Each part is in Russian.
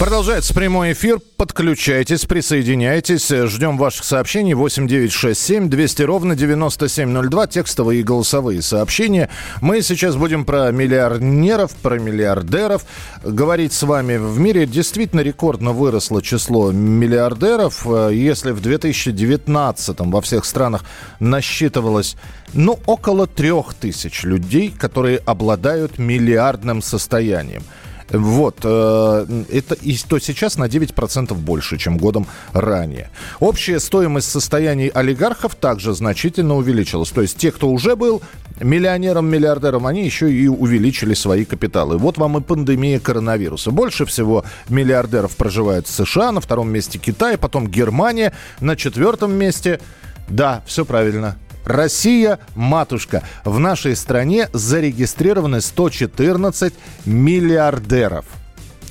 Продолжается прямой эфир. Подключайтесь, присоединяйтесь. Ждем ваших сообщений. 8 967 200 ровно 9702. Текстовые и голосовые сообщения. Мы сейчас будем про миллионеров, про миллиардеров говорить с вами. В мире действительно рекордно выросло число миллиардеров. Если в 2019-м во всех странах насчитывалось, около 3000 людей, которые обладают миллиардным состоянием. Вот, это и то сейчас на 9% больше, чем годом ранее. Общая стоимость состояний олигархов также значительно увеличилась. То есть те, кто уже был миллионером, миллиардером, они еще и увеличили свои капиталы. Вот вам и пандемия коронавируса. Больше всего миллиардеров проживают в США, на втором месте Китай, потом Германия, на четвертом месте, да, все правильно, Россия, матушка. В нашей стране зарегистрированы 114 миллиардеров.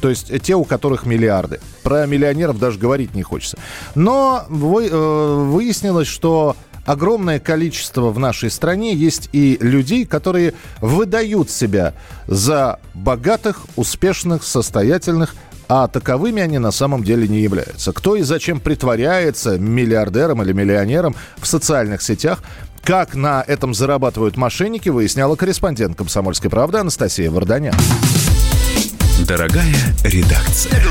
То есть те, у которых миллиарды. Про миллионеров даже говорить не хочется. Но выяснилось, что огромное количество в нашей стране есть и людей, которые выдают себя за богатых, успешных, состоятельных, а таковыми они на самом деле не являются. Кто и зачем притворяется миллиардером или миллионером в социальных сетях, как на этом зарабатывают мошенники, выясняла корреспондент «Комсомольской правды» Анастасия Варданян. Дорогая редакция.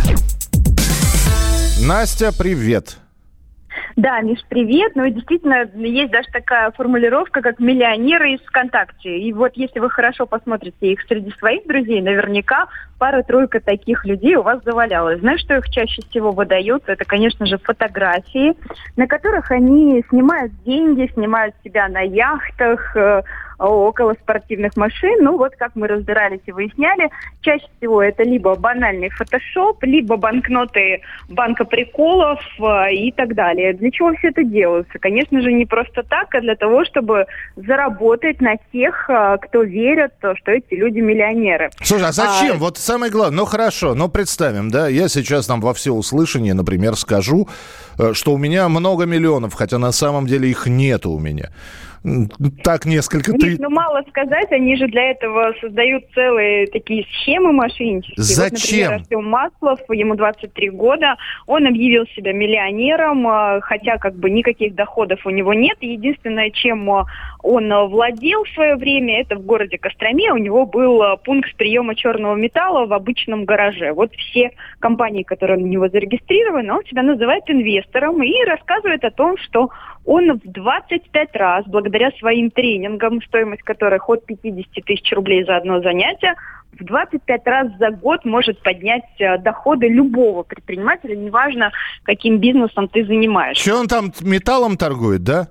Настя, привет. Да, Миш, привет. Действительно, есть даже такая формулировка, как «миллионеры из ВКонтакте». И вот если вы хорошо посмотрите их среди своих друзей, наверняка пара-тройка таких людей у вас завалялась. Знаешь, что их чаще всего выдают? Это, конечно же, фотографии, на которых они снимают деньги, снимают себя на яхтах, около спортивных машин. Вот как мы разбирались и выясняли, чаще всего это либо банальный фотошоп, либо банкноты банка приколов и так далее. Для чего все это делается? Конечно же, не просто так, а для того, чтобы заработать на тех, кто верит, что эти люди миллионеры. Слушай, а зачем? Вот самое главное. Хорошо, представим, да, я сейчас там во всеуслышание, например, скажу, что у меня много миллионов, хотя на самом деле их нету у меня. Так несколько тысяч. Мало сказать, они же для этого создают целые такие схемы мошеннические. Зачем? Вот, например, Артем Маслов, ему 23 года, он объявил себя миллионером, хотя никаких доходов у него нет. Единственное, чем он владел в свое время, это в городе Костроме у него был пункт приема черного металла в обычном гараже. Вот все компании, которые у него зарегистрированы, он себя называет инвестором и рассказывает о том, что он в 25 раз, благодаря своим тренингам, стоимость которых от 50 тысяч рублей за одно занятие, в 25 раз за год может поднять доходы любого предпринимателя, неважно, каким бизнесом ты занимаешься. Что он там металлом торгует, да?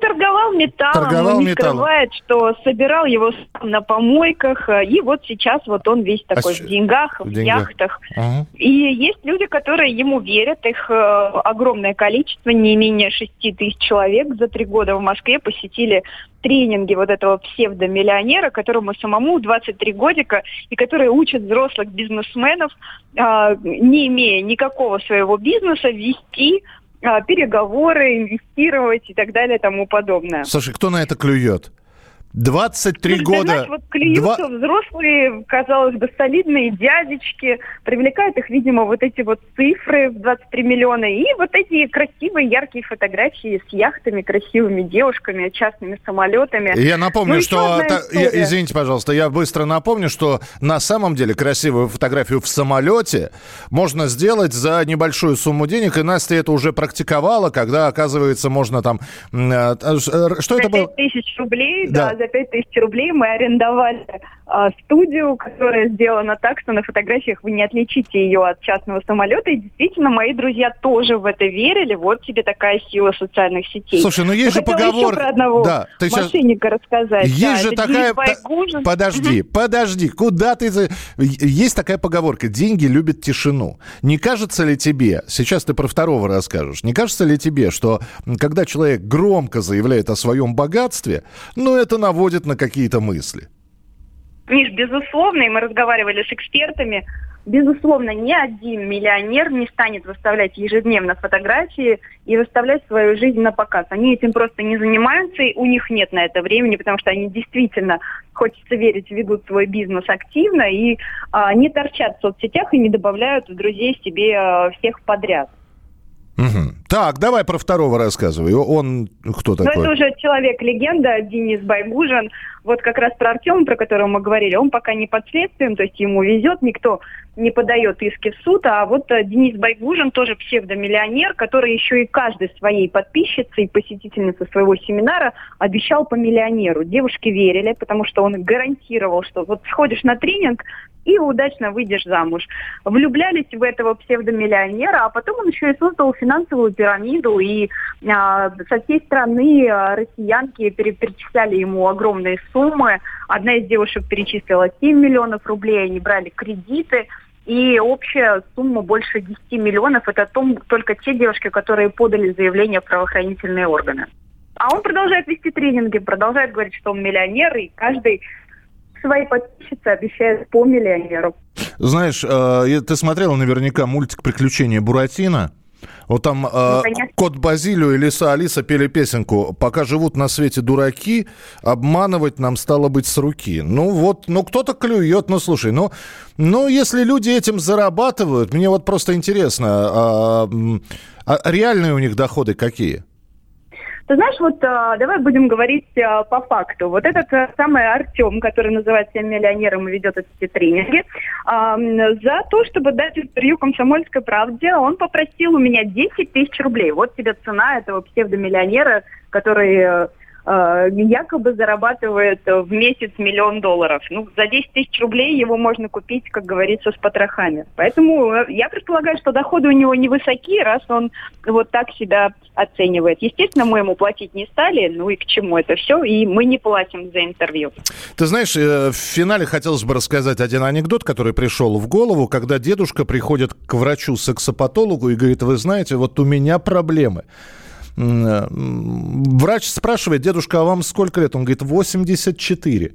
Торговал металлом, он не скрывает, что собирал его на помойках, и вот сейчас он весь такой в деньгах, в яхтах. Ага. И есть люди, которые ему верят, их огромное количество, не менее 6000 человек за 3 года в Москве посетили тренинги вот этого псевдомиллионера, которому самому 23 годика, и который учит взрослых бизнесменов, не имея никакого своего бизнеса, вести переговоры, инвестировать и так далее, тому подобное. Слушай, кто на это клюет? 23 года. Знаешь, клюются взрослые, казалось бы, солидные дядечки. Привлекают их, видимо, эти цифры в 23 миллиона. И эти красивые, яркие фотографии с яхтами, красивыми девушками, частными самолетами. Я напомню, я быстро напомню, что на самом деле красивую фотографию в самолете можно сделать за небольшую сумму денег. И Настя это уже практиковала, когда, оказывается, можно там... Что это было? 5000 рублей, да. за 5000 рублей мы арендовали студию, которая сделана так, что на фотографиях вы не отличите ее от частного самолета. И действительно, мои друзья тоже в это верили. Вот тебе такая сила социальных сетей. Слушай, ну есть же поговорка... про одного мошенника рассказать. Есть же такая... Подожди. Куда ты... Есть такая поговорка. Деньги любят тишину. Не кажется ли тебе... Сейчас ты про второго расскажешь. Не кажется ли тебе, что когда человек громко заявляет о своем богатстве, ну, это наводит на какие-то мысли? Миш, безусловно, и мы разговаривали с экспертами, безусловно, ни один миллионер не станет выставлять ежедневно фотографии и выставлять свою жизнь на показ. Они этим просто не занимаются, и у них нет на это времени, потому что они действительно, хочется верить, ведут свой бизнес активно и не торчат в соцсетях и не добавляют в друзей себе всех подряд. Угу. Так, давай про второго рассказывай. Он кто такой? Ну, это уже человек-легенда, Денис Байгужин. Вот как раз про Артема, про которого мы говорили, он пока не под следствием, то есть ему везет, никто не подает иски в суд. А вот Денис Байгужин тоже псевдомиллионер, который еще и каждой своей подписчице и посетительнице своего семинара обещал по миллионеру. Девушки верили, потому что он гарантировал, что вот сходишь на тренинг и удачно выйдешь замуж. Влюблялись в этого псевдомиллионера, а потом он еще и создал финансовую пирамиду, и со всей страны россиянки перечисляли ему огромные суммы. Одна из девушек перечислила 7 миллионов рублей, они брали кредиты, и общая сумма больше 10 миллионов. Это только те девушки, которые подали заявление в правоохранительные органы. А он продолжает вести тренинги, продолжает говорить, что он миллионер, и каждый своей подписчице обещает по миллионеру. Знаешь, ты смотрела наверняка мультик «Приключения Буратино». Вот там кот Базилио и лиса Алиса пели песенку «Пока живут на свете дураки, обманывать нам стало быть с руки». Ну вот, ну кто-то клюет, ну слушай, ну если люди этим зарабатывают, мне вот просто интересно, реальные у них доходы какие? Ты знаешь, вот давай будем говорить по факту. Вот этот самый Артем, который называет себя миллионером и ведет эти тренинги, за то, чтобы дать интервью «Комсомольской правде», он попросил у меня 10 тысяч рублей. Вот тебе цена этого псевдомиллионера, который якобы зарабатывает в месяц $1 миллион. Ну, за 10 тысяч рублей его можно купить, как говорится, с потрохами. Поэтому я предполагаю, что доходы у него невысоки, раз он вот так себя оценивает. Естественно, мы ему платить не стали, ну и к чему это все, и мы не платим за интервью. Ты знаешь, в финале хотелось бы рассказать один анекдот, который пришел в голову, когда дедушка приходит к врачу-сексопатологу и говорит: вы знаете, вот у меня проблемы. Врач спрашивает: дедушка, а вам сколько лет? Он говорит: 84.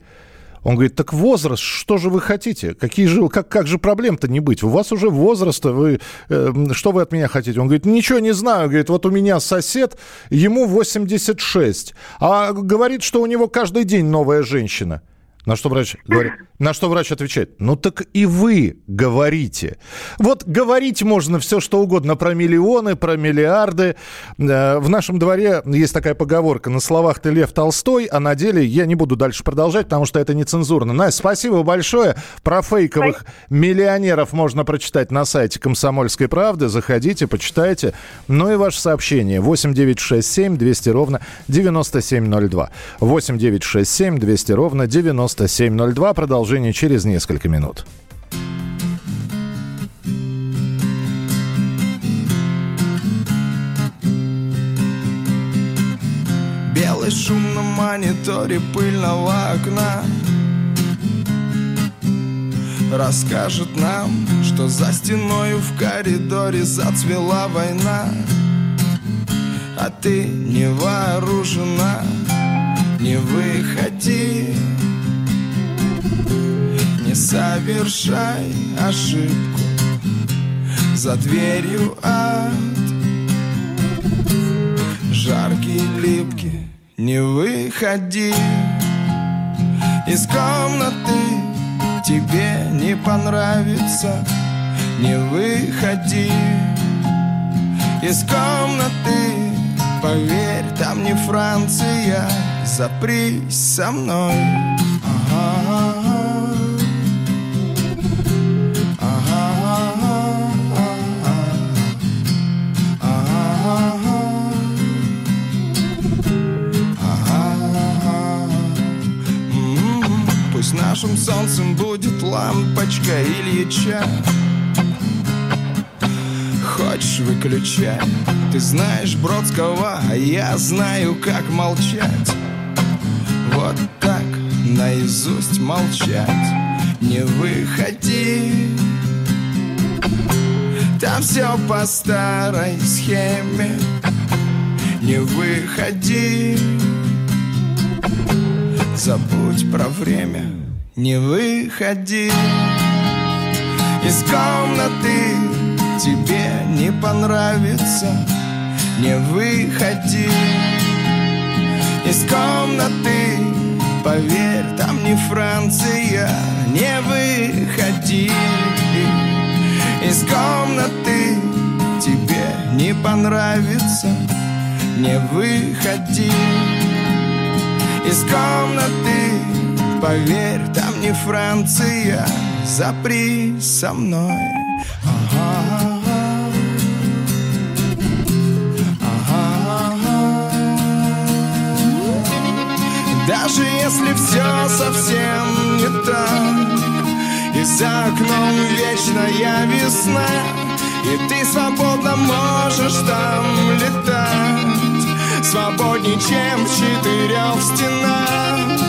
Он говорит: так возраст, что же вы хотите? Как же проблем-то не быть? У вас уже возраст, что вы от меня хотите? Он говорит: ничего не знаю. Говорит: вот у меня сосед, ему 86. А говорит, что у него каждый день новая женщина. На что врач отвечает: ну так и вы говорите. Вот говорить можно все, что угодно, про миллионы, про миллиарды. В нашем дворе есть такая поговорка: на словах ты Лев Толстой, а на деле я не буду дальше продолжать, потому что это нецензурно. Настя, спасибо большое. Про фейковых миллионеров можно прочитать на сайте «Комсомольской правды». Заходите, почитайте. Ну и ваше сообщение. 8 967 200 ровно 9702. 8 967 200 ровно 9702. Продолжение через несколько минут. Белый шум на мониторе пыльного окна расскажет нам, что за стеною в коридоре зацвела война, а ты не вооружена. Не выходи, не совершай ошибку, за дверью ад, жаркий, липкий. Не выходи из комнаты, тебе не понравится. Не выходи из комнаты, поверь, там не Франция. Запрись со мной. А-а-а-а. А-а-а-а. А-а-а-а. А-а-а-а. пусть нашим солнцем будет лампочка Ильича. Хочешь, выключай. Ты знаешь Бродского, а я знаю, как молчать. Вот так наизусть молчать. Не выходи, там все по старой схеме. Не выходи, забудь про время. Не выходи из комнаты, тебе не понравится. Не выходи из комнаты, поверь, там не Франция. Не выходи из комнаты, тебе не понравится. Не выходи из комнаты, поверь, там не Франция. Запри со мной. Ага. Даже если все совсем не так, и за окном вечная весна, и ты свободно можешь там летать, свободнее, чем в четырех стенах.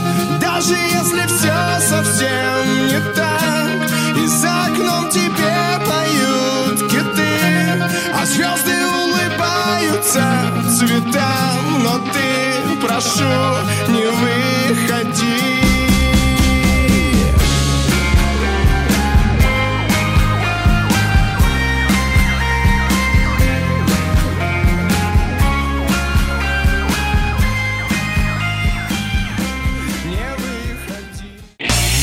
Даже если все совсем не так, и за окном тебе поют киты, а звезды улыбаются цветам, но ты, прошу, не выходи.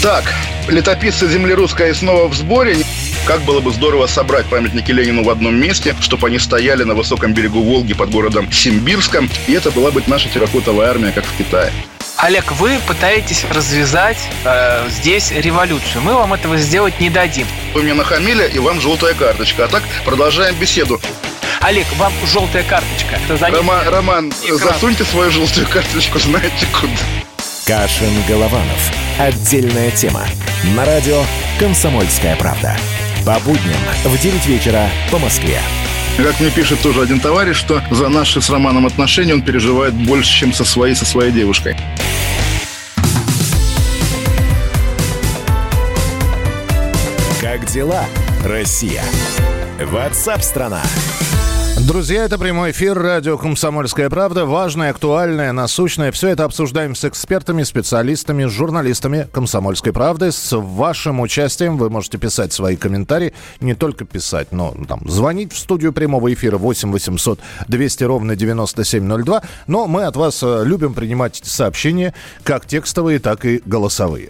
Так, летописцы земли русской снова в сборе. Как было бы здорово собрать памятники Ленину в одном месте, чтобы они стояли на высоком берегу Волги под городом Симбирском, и это была бы наша терракотовая армия, как в Китае. Олег, вы пытаетесь развязать здесь революцию. Мы вам этого сделать не дадим. Вы мне нахамили, и вам желтая карточка. А так продолжаем беседу. Олег, вам желтая карточка. Роман, засуньте свою желтую карточку, знаете куда. Кашин-Голованов. Отдельная тема. На радио «Комсомольская правда». По будням в 9 вечера по Москве. Как мне пишет тоже один товарищ, что за наши с Романом отношения он переживает больше, чем со своей девушкой. Как дела, Россия? Ватсап-страна. Друзья, это прямой эфир радио «Комсомольская правда». Важное, актуальное, насущное. Все это обсуждаем с экспертами, специалистами, журналистами «Комсомольской правды». С вашим участием вы можете писать свои комментарии. Не только писать, но там звонить в студию прямого эфира 8 800 200 ровно 9702. Но мы от вас любим принимать сообщения, как текстовые, так и голосовые.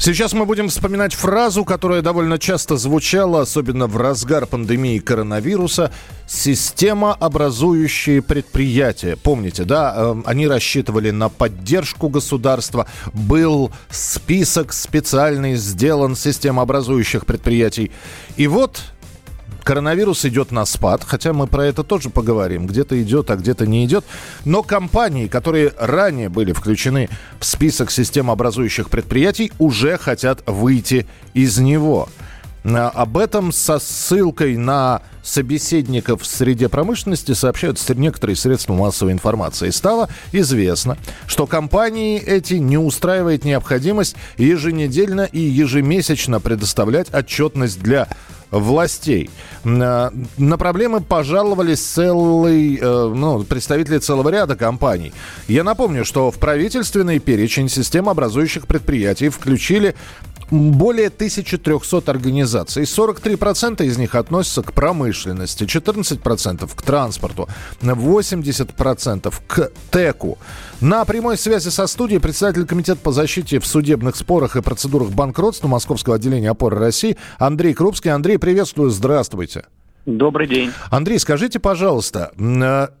Сейчас мы будем вспоминать фразу, которая довольно часто звучала, особенно в разгар пандемии коронавируса. Системообразующие предприятия. Помните, да? Они рассчитывали на поддержку государства. Был список специальный сделан системообразующих предприятий. И вот коронавирус идет на спад, хотя мы про это тоже поговорим. Где-то идет, а где-то не идет. Но компании, которые ранее были включены в список системообразующих предприятий, уже хотят выйти из него. Об этом со ссылкой на собеседников в среде промышленности сообщают некоторые средства массовой информации. Стало известно, что компании эти не устраивает необходимость еженедельно и ежемесячно предоставлять отчетность для властей. На проблемы пожаловались представители целого ряда компаний. Я напомню, что в правительственный перечень системообразующих предприятий включили более 1300 организаций. 43% из них относятся к промышленности, 14% к транспорту, 80% к ТЭКу. На прямой связи со студией председатель Комитета по защите в судебных спорах и процедурах банкротства Московского отделения «Опоры России» Андрей Крупский. Андрей, приветствую, здравствуйте. Добрый день. Андрей, скажите, пожалуйста,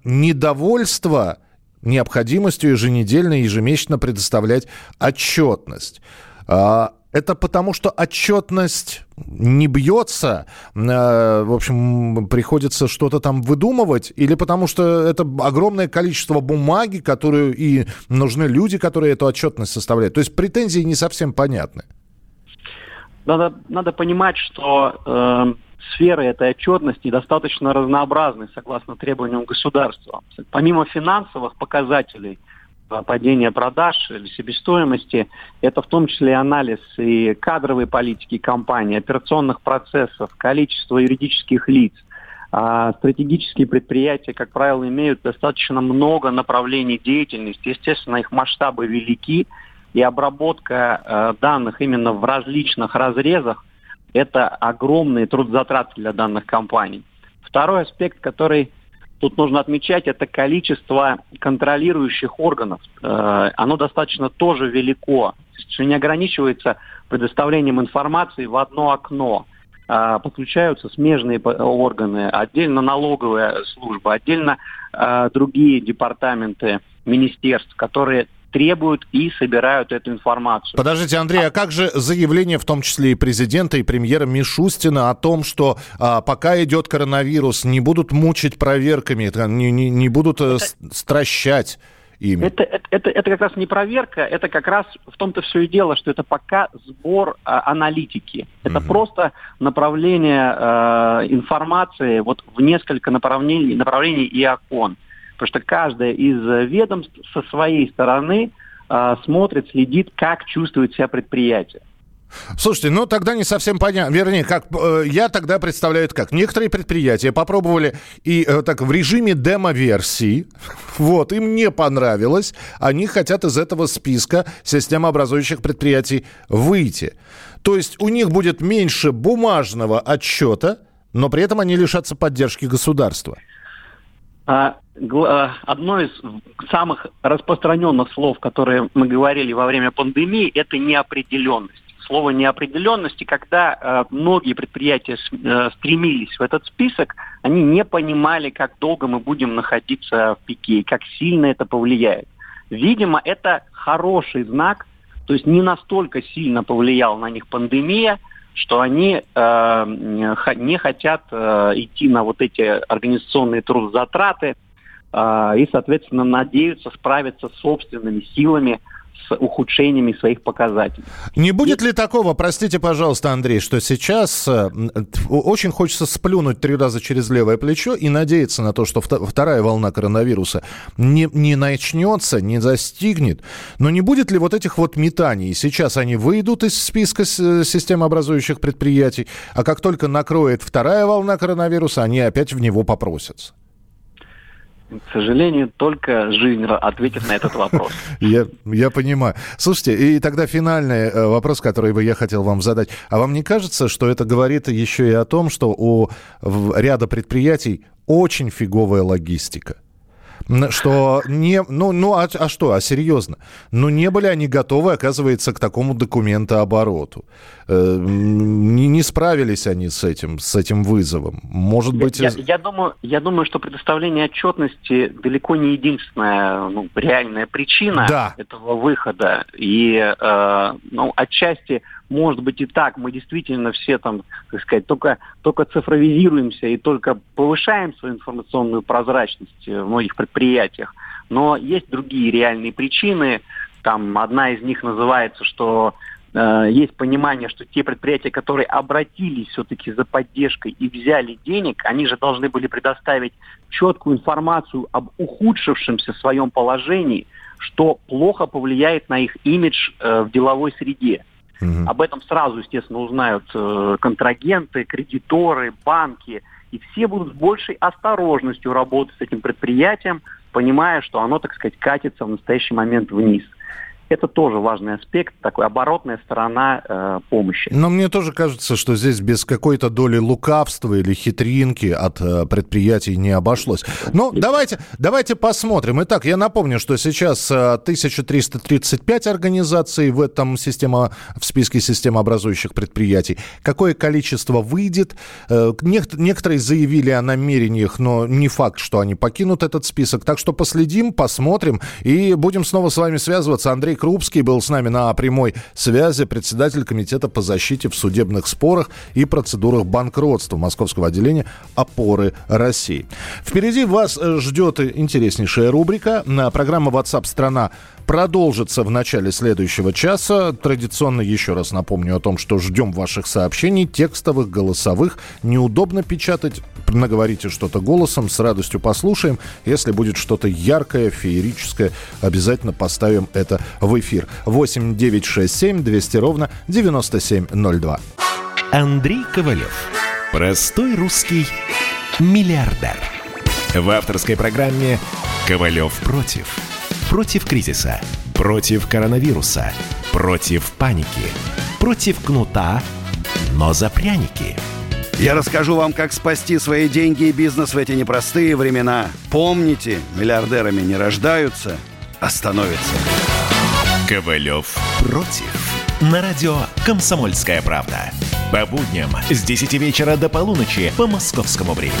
недовольство необходимостью еженедельно и ежемесячно предоставлять отчетность. Это потому, что отчетность не бьется, в общем, приходится что-то там выдумывать, или потому что это огромное количество бумаги, которую и нужны люди, которые эту отчетность составляют. То есть претензии не совсем понятны. Надо понимать, что сферы этой отчетности достаточно разнообразны, согласно требованиям государства. Помимо финансовых показателей, падения продаж или себестоимости, это в том числе анализ и кадровой политики компании, операционных процессов, количество юридических лиц. Стратегические предприятия, как правило, имеют достаточно много направлений деятельности. Естественно, их масштабы велики, и обработка данных именно в различных разрезах – это огромные трудозатраты для данных компаний. Второй аспект, который тут нужно отмечать, это количество контролирующих органов. Оно достаточно тоже велико. Все не ограничивается предоставлением информации в одно окно. Подключаются смежные органы, отдельно налоговая служба, отдельно другие департаменты министерств, которые требуют и собирают эту информацию. Подождите, Андрей, а как же заявление, в том числе и президента, и премьера Мишустина, о том, что пока идет коронавирус, не будут мучить проверками, не будут стращать ими? Это как раз не проверка, это как раз в том-то все и дело, что это пока сбор аналитики. Это просто направление информации вот в несколько направлений и окон. Потому что каждое из ведомств со своей стороны смотрит, следит, как чувствует себя предприятие. Слушайте, ну тогда не совсем понятно. Вернее, как я тогда представляю это как. Некоторые предприятия попробовали и так в режиме демо-версии. Вот, им не понравилось. Они хотят из этого списка системообразующих предприятий выйти. То есть у них будет меньше бумажного отчета, но при этом они лишатся поддержки государства. Одно из самых распространенных слов, которые мы говорили во время пандемии, это неопределенность. Слово неопределенность, и когда многие предприятия стремились в этот список, они не понимали, как долго мы будем находиться в пике, и как сильно это повлияет. Видимо, это хороший знак, то есть не настолько сильно повлияла на них пандемия, что они не хотят идти на вот эти организационные трудозатраты и, соответственно, надеются справиться собственными силами с ухудшениями своих показателей. Не будет ли такого, простите, пожалуйста, Андрей, что сейчас очень хочется сплюнуть 3 раза через левое плечо и надеяться на то, что вторая волна коронавируса не начнется, не застигнет. Но не будет ли вот этих вот метаний? Сейчас они выйдут из списка системообразующих предприятий, а как только накроет вторая волна коронавируса, они опять в него попросятся. К сожалению, только жизнь ответит на этот вопрос. Я понимаю. Слушайте, и тогда финальный вопрос, который бы я хотел вам задать. А вам не кажется, что это говорит еще и о том, что у ряда предприятий очень фиговая логистика? Что не... Ну, что? А серьезно? Ну, не были они готовы, оказывается, к такому документообороту. Не справились они с этим вызовом. Может быть... Я думаю, что предоставление отчетности далеко не единственная реальная причина этого выхода. И отчасти... Может быть и так, мы действительно все там, как сказать, только цифровизируемся и только повышаем свою информационную прозрачность в многих предприятиях. Но есть другие реальные причины. Там одна из них называется, что есть понимание, что те предприятия, которые обратились все-таки за поддержкой и взяли денег, они же должны были предоставить четкую информацию об ухудшившемся своем положении, что плохо повлияет на их имидж в деловой среде. Об этом сразу, естественно, узнают контрагенты, кредиторы, банки. И все будут с большей осторожностью работать с этим предприятием, понимая, что оно, так сказать, катится в настоящий момент вниз. Это тоже важный аспект, такой оборотная сторона помощи. Но мне тоже кажется, что здесь без какой-то доли лукавства или хитринки от предприятий не обошлось. Ну, давайте посмотрим. Итак, я напомню, что сейчас 1335 организаций в этом в списке системообразующих предприятий. Какое количество выйдет? Некоторые заявили о намерениях, но не факт, что они покинут этот список. Так что последим, посмотрим и будем снова с вами связываться. Андрей Крупский был с нами на прямой связи, председатель комитета по защите в судебных спорах и процедурах банкротства Московского отделения «Опоры России». Впереди вас ждет интереснейшая рубрика. Программа WhatsApp «Страна» продолжится в начале следующего часа. Традиционно еще раз напомню о том, что ждем ваших сообщений, текстовых, голосовых. Неудобно печатать. Наговорите что-то голосом, с радостью послушаем. Если будет что-то яркое, феерическое, обязательно поставим это в эфир. 8 9 6 7 200 ровно 9702. Андрей Ковалев. Простой русский миллиардер. В авторской программе «Ковалев против». Против кризиса, против коронавируса, против паники, против кнута, но за пряники. Я расскажу вам, как спасти свои деньги и бизнес в эти непростые времена. Помните, миллиардерами не рождаются, а становятся. Ковалев против. На радио «Комсомольская правда». По будням с 10 вечера до полуночи по московскому времени.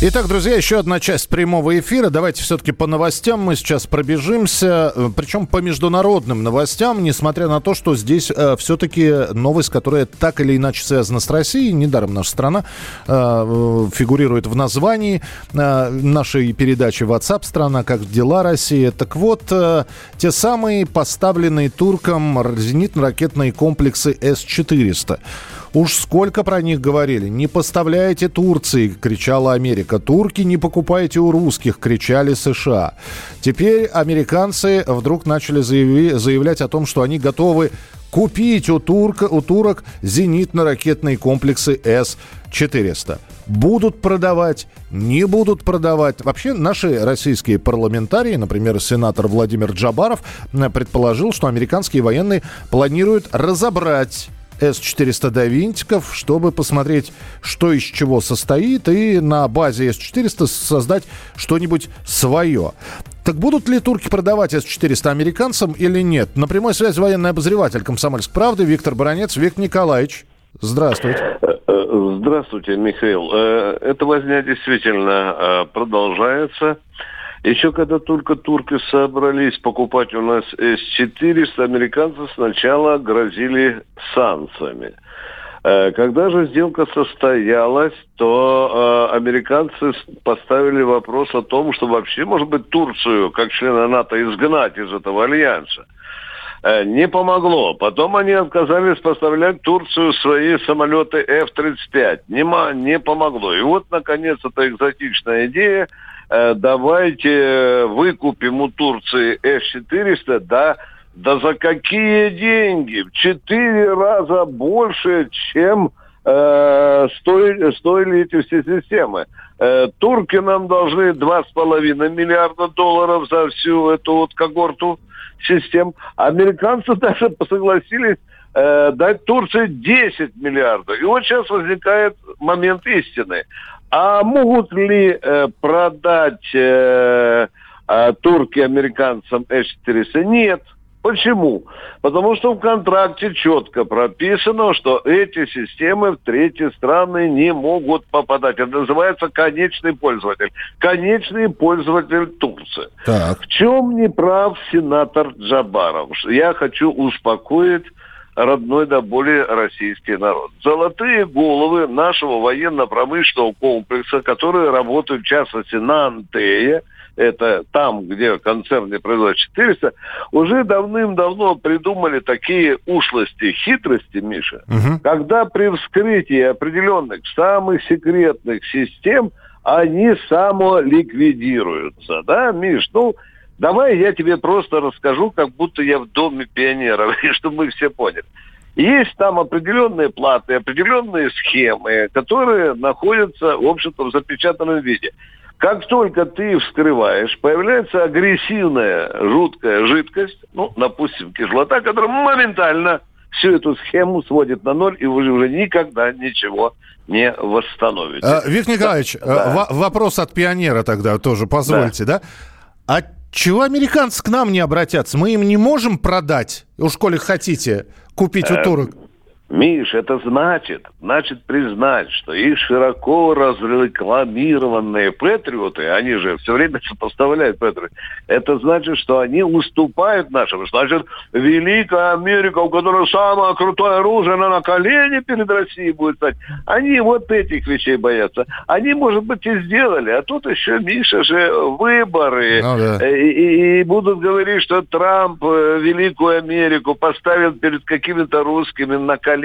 Итак, друзья, еще одна часть прямого эфира. Давайте все-таки по новостям мы сейчас пробежимся, причем по международным новостям, несмотря на то, что здесь все-таки новость, которая так или иначе связана с Россией. Недаром наша страна фигурирует в названии нашей передачи WhatsApp «Страна. Как дела, Россия?». Так вот, те самые поставленные туркам зенитно-ракетные комплексы С-400. Уж сколько про них говорили. «Не поставляйте Турции!» – кричала Америка. «Турки не покупайте у русских!» – кричали США. Теперь американцы вдруг начали заявлять о том, что они готовы купить у турок зенитно-ракетные комплексы С-400. Будут продавать, не будут продавать. Вообще, наши российские парламентарии, например, сенатор Владимир Джабаров, предположил, что американские военные планируют разобрать С-400 до винтиков, чтобы посмотреть, что из чего состоит, и на базе С-400 создать что-нибудь свое. Так будут ли турки продавать С-400 американцам или нет? На прямой связи военный обозреватель «Комсомольской правды» Виктор Баранец. Виктор Николаевич, здравствуйте. Здравствуйте, Михаил. Эта возня действительно продолжается. Еще когда только турки собрались покупать у нас С-400, американцы сначала грозили санкциями. Когда же сделка состоялась, то американцы поставили вопрос о том, что вообще, может быть, Турцию, как члена НАТО, изгнать из этого альянса. Не помогло. Потом они отказались поставлять Турцию свои самолеты F-35. Не помогло. И вот, наконец, эта экзотичная идея. Давайте выкупим у Турции F-400, да за какие деньги? В 4 раза больше, чем стоили эти все системы. Турки нам должны $2,5 миллиарда за всю эту вот когорту систем. Американцы даже согласились дать Турции $10 миллиардов. И вот сейчас возникает момент истины. А могут ли продать турки американцам С-400? Нет. Почему? Потому что в контракте четко прописано, что эти системы в третьи страны не могут попадать. Это называется конечный пользователь. Конечный пользователь Турции. Так. В чем не прав сенатор Джабаров? Я хочу успокоить родной до боли российский народ. Золотые головы нашего военно-промышленного комплекса, которые работают в частности на Антее, это там, где концерны производят 400, уже давным-давно придумали такие ушлости, хитрости, Миша, когда при вскрытии определенных самых секретных систем они самоликвидируются. Да, Миш? Ну, давай я тебе просто расскажу, как будто я в доме пионеров, и чтобы мы все поняли. Есть там определенные платы, определенные схемы, которые находятся, в общем-то, в запечатанном виде. Как только ты вскрываешь, появляется агрессивная, жуткая жидкость, ну, допустим, кислота, которая моментально всю эту схему сводит на ноль, и вы уже никогда ничего не восстановите. Виктор Николаевич, да. Вопрос от пионера тогда тоже, позвольте, да? А чего американцы к нам не обратятся? Мы им не можем продать, уж коли хотите, купить у турок? Миш, это значит признать, что их широко разрекламированные патриоты, они же все время сопоставляют патриоты, это значит, что они уступают нашим. Значит, Великая Америка, у которой самое крутое оружие, она на колени перед Россией будет стать. Они вот этих вещей боятся. Они, может быть, и сделали. А тут еще, Миша, же выборы. Ну, да. И будут говорить, что Трамп Великую Америку поставил перед какими-то русскими на колени.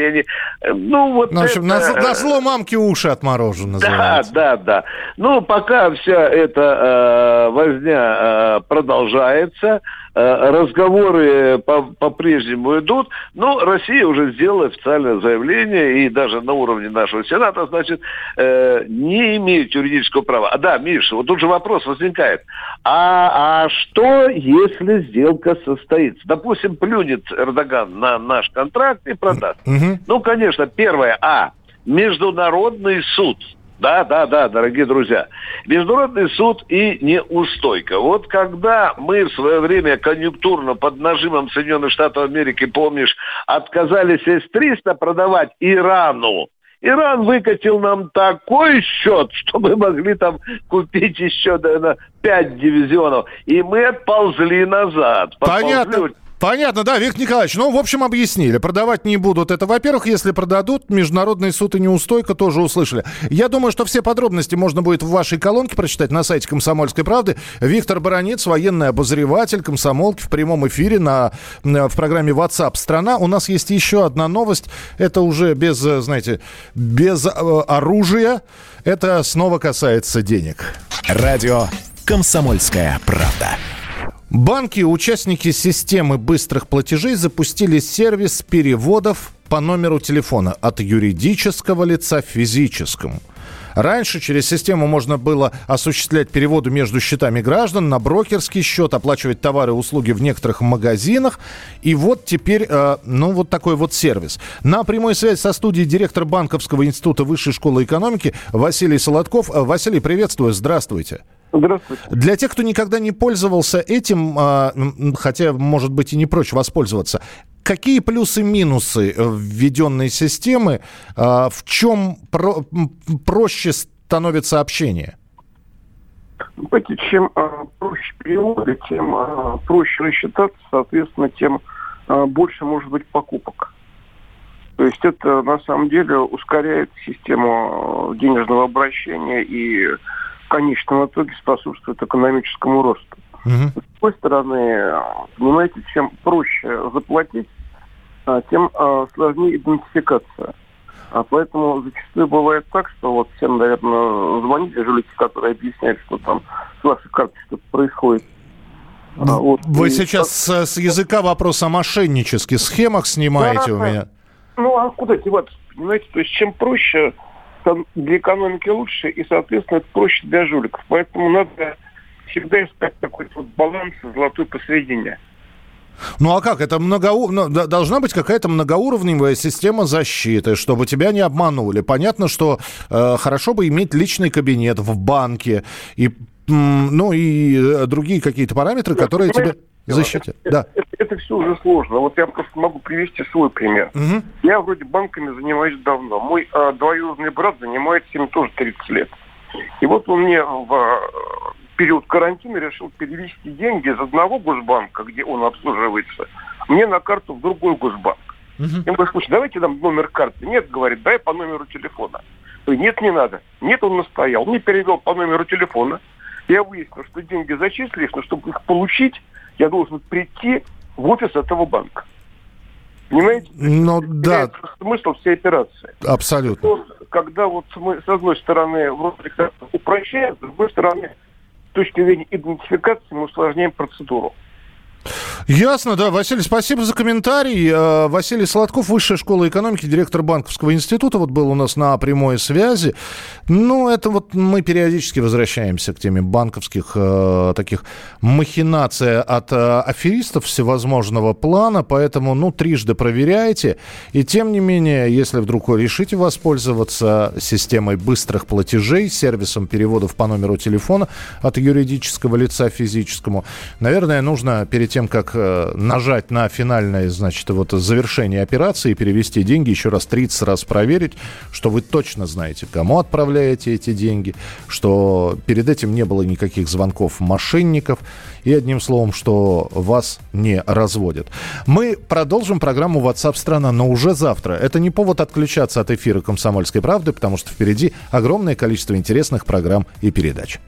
Ну, вот в общем, это... насло мамки уши отморожено, называется. Да. Ну, пока вся эта возня продолжается, разговоры по-прежнему идут, но Россия уже сделала официальное заявление, и даже на уровне нашего Сената, значит, не имеет юридического права. А да, Миша, вот тут же вопрос возникает. А что, если сделка состоится? Допустим, плюнет Эрдоган на наш контракт и продаст. Угу. Ну, конечно, первое, международный суд. Да, дорогие друзья. Международный суд и неустойка. Вот когда мы в свое время конъюнктурно под нажимом Соединенных Штатов Америки, помнишь, отказались С-300 продавать Ирану, Иран выкатил нам такой счет, что мы могли там купить еще, наверное, 5 дивизионов. И мы отползли назад. Понятно, да, Виктор Николаевич. Ну, в общем, объяснили. Продавать не будут. Это, во-первых, если продадут, международный суд и неустойка тоже услышали. Я думаю, что все подробности можно будет в вашей колонке прочитать на сайте «Комсомольской правды». Виктор Баранец, военный обозреватель «Комсомолки», в прямом эфире в программе WhatsApp «Страна». У нас есть еще одна новость. Это уже без оружия. Это снова касается денег. Радио «Комсомольская правда». Банки, участники системы быстрых платежей, запустили сервис переводов по номеру телефона от юридического лица к физическому. Раньше через систему можно было осуществлять переводы между счетами граждан на брокерский счет, оплачивать товары и услуги в некоторых магазинах. И вот теперь, вот такой вот сервис. На прямой связи со студией директор Банковского института Высшей школы экономики Василий Солодков. Василий, приветствую, здравствуйте. Здравствуйте. Для тех, кто никогда не пользовался этим, хотя, может быть, и не прочь воспользоваться, какие плюсы и минусы введенной системы, в чем проще становится общение? Знаете, чем проще переводы, тем проще рассчитаться, соответственно, тем больше может быть покупок. То есть это, на самом деле, ускоряет систему денежного обращения и... в конечном итоге способствует экономическому росту. Угу. С другой стороны, понимаете, чем проще заплатить, тем сложнее идентификация. Поэтому зачастую бывает так, что вот всем, наверное, звонили жулики, которые объясняют, что там с вашей карты что-то происходит. Вы сейчас с языка вопрос о мошеннических схемах снимаете у меня. Ну, а куда деваться, понимаете? То есть чем проще... для экономики лучше, и, соответственно, это проще для жуликов. Поэтому надо всегда искать такой вот баланс золотой посередине. Ну а как? Это должна быть какая-то многоуровневая система защиты, чтобы тебя не обманули. Понятно, что хорошо бы иметь личный кабинет в банке, и другие какие-то параметры, которые тебя защитят. Это все уже сложно. Вот я просто могу привести свой пример. Угу. Я вроде банками занимаюсь давно. Мой двоюродный брат занимается им тоже 30 лет. И вот он мне в период карантина решил перевести деньги из одного госбанка, где он обслуживается, мне на карту в другой госбанк. Угу. Я говорю, слушай, давайте нам номер карты. Нет, говорит, дай по номеру телефона. Я говорю, нет, не надо. Нет, он настоял. Он мне перевел по номеру телефона. Я выяснил, что деньги зачислились, но чтобы их получить, я должен прийти в офис этого банка. Понимаете? Ну, да. Это смысл всей операции. Абсолютно. Когда вот мы, с одной стороны, вроде как упрощаем, с другой стороны, с точки зрения идентификации, мы усложняем процедуру. Ясно, да. Василий, спасибо за комментарий. Василий Солодков, Высшая школа экономики, директор Банковского института, вот был у нас на прямой связи. Ну, это вот мы периодически возвращаемся к теме банковских таких махинаций от аферистов всевозможного плана, поэтому, трижды проверяйте. И тем не менее, если вдруг вы решите воспользоваться системой быстрых платежей, сервисом переводов по номеру телефона от юридического лица физическому, наверное, нужно перед тем, как нажать на финальное, завершение операции и перевести деньги, еще раз 30 раз проверить, что вы точно знаете, кому отправляете эти деньги, что перед этим не было никаких звонков мошенников и, одним словом, что вас не разводят. Мы продолжим программу WhatsApp страна, но уже завтра. Это не повод отключаться от эфира «Комсомольской правды», потому что впереди огромное количество интересных программ и передач.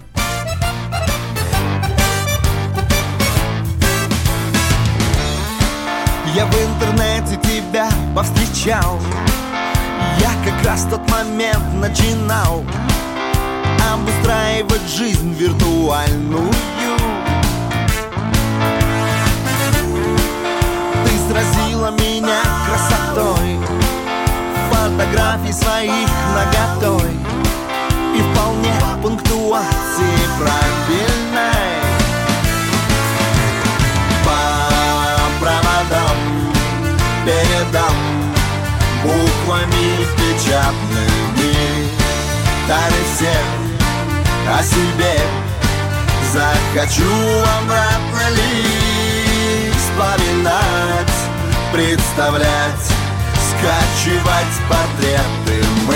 Я в интернете тебя повстречал, я как раз в тот момент начинал обустраивать жизнь виртуальную. Ты сразила меня красотой, фотографии своих наготой и вполне пунктуации правильной. Передам буквами печатными тайны всех о себе. Захочу обратно лист вспоминать, представлять, скачивать портреты. Мы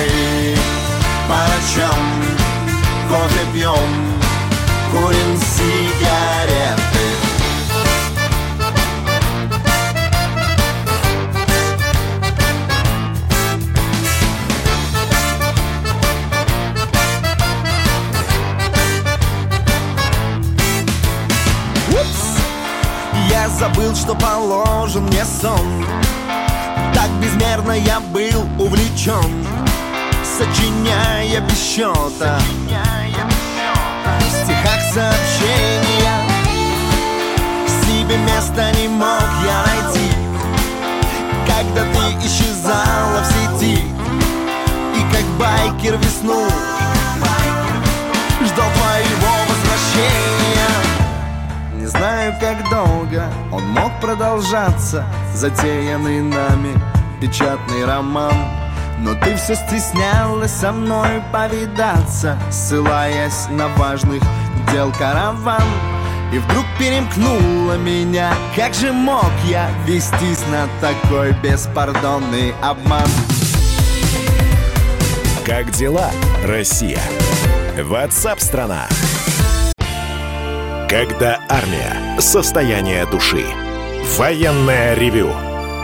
по ночам кофе пьем, курим сигареты. Забыл, что положен мне сон. Так безмерно я был увлечен, сочиняя без счета в стихах сообщения. Себе места не мог я найти, когда ты исчезала в сети. И как байкер весну ждал твоего возвращения. Не знаю, как долго он мог продолжаться, затеянный нами печатный роман. Но ты все стеснялась со мной повидаться, ссылаясь на важных дел караван. И вдруг перемкнула меня, как же мог я вестись на такой беспардонный обман? Как дела, Россия? WhatsApp-страна. Когда армия. Состояние души. Военное ревю.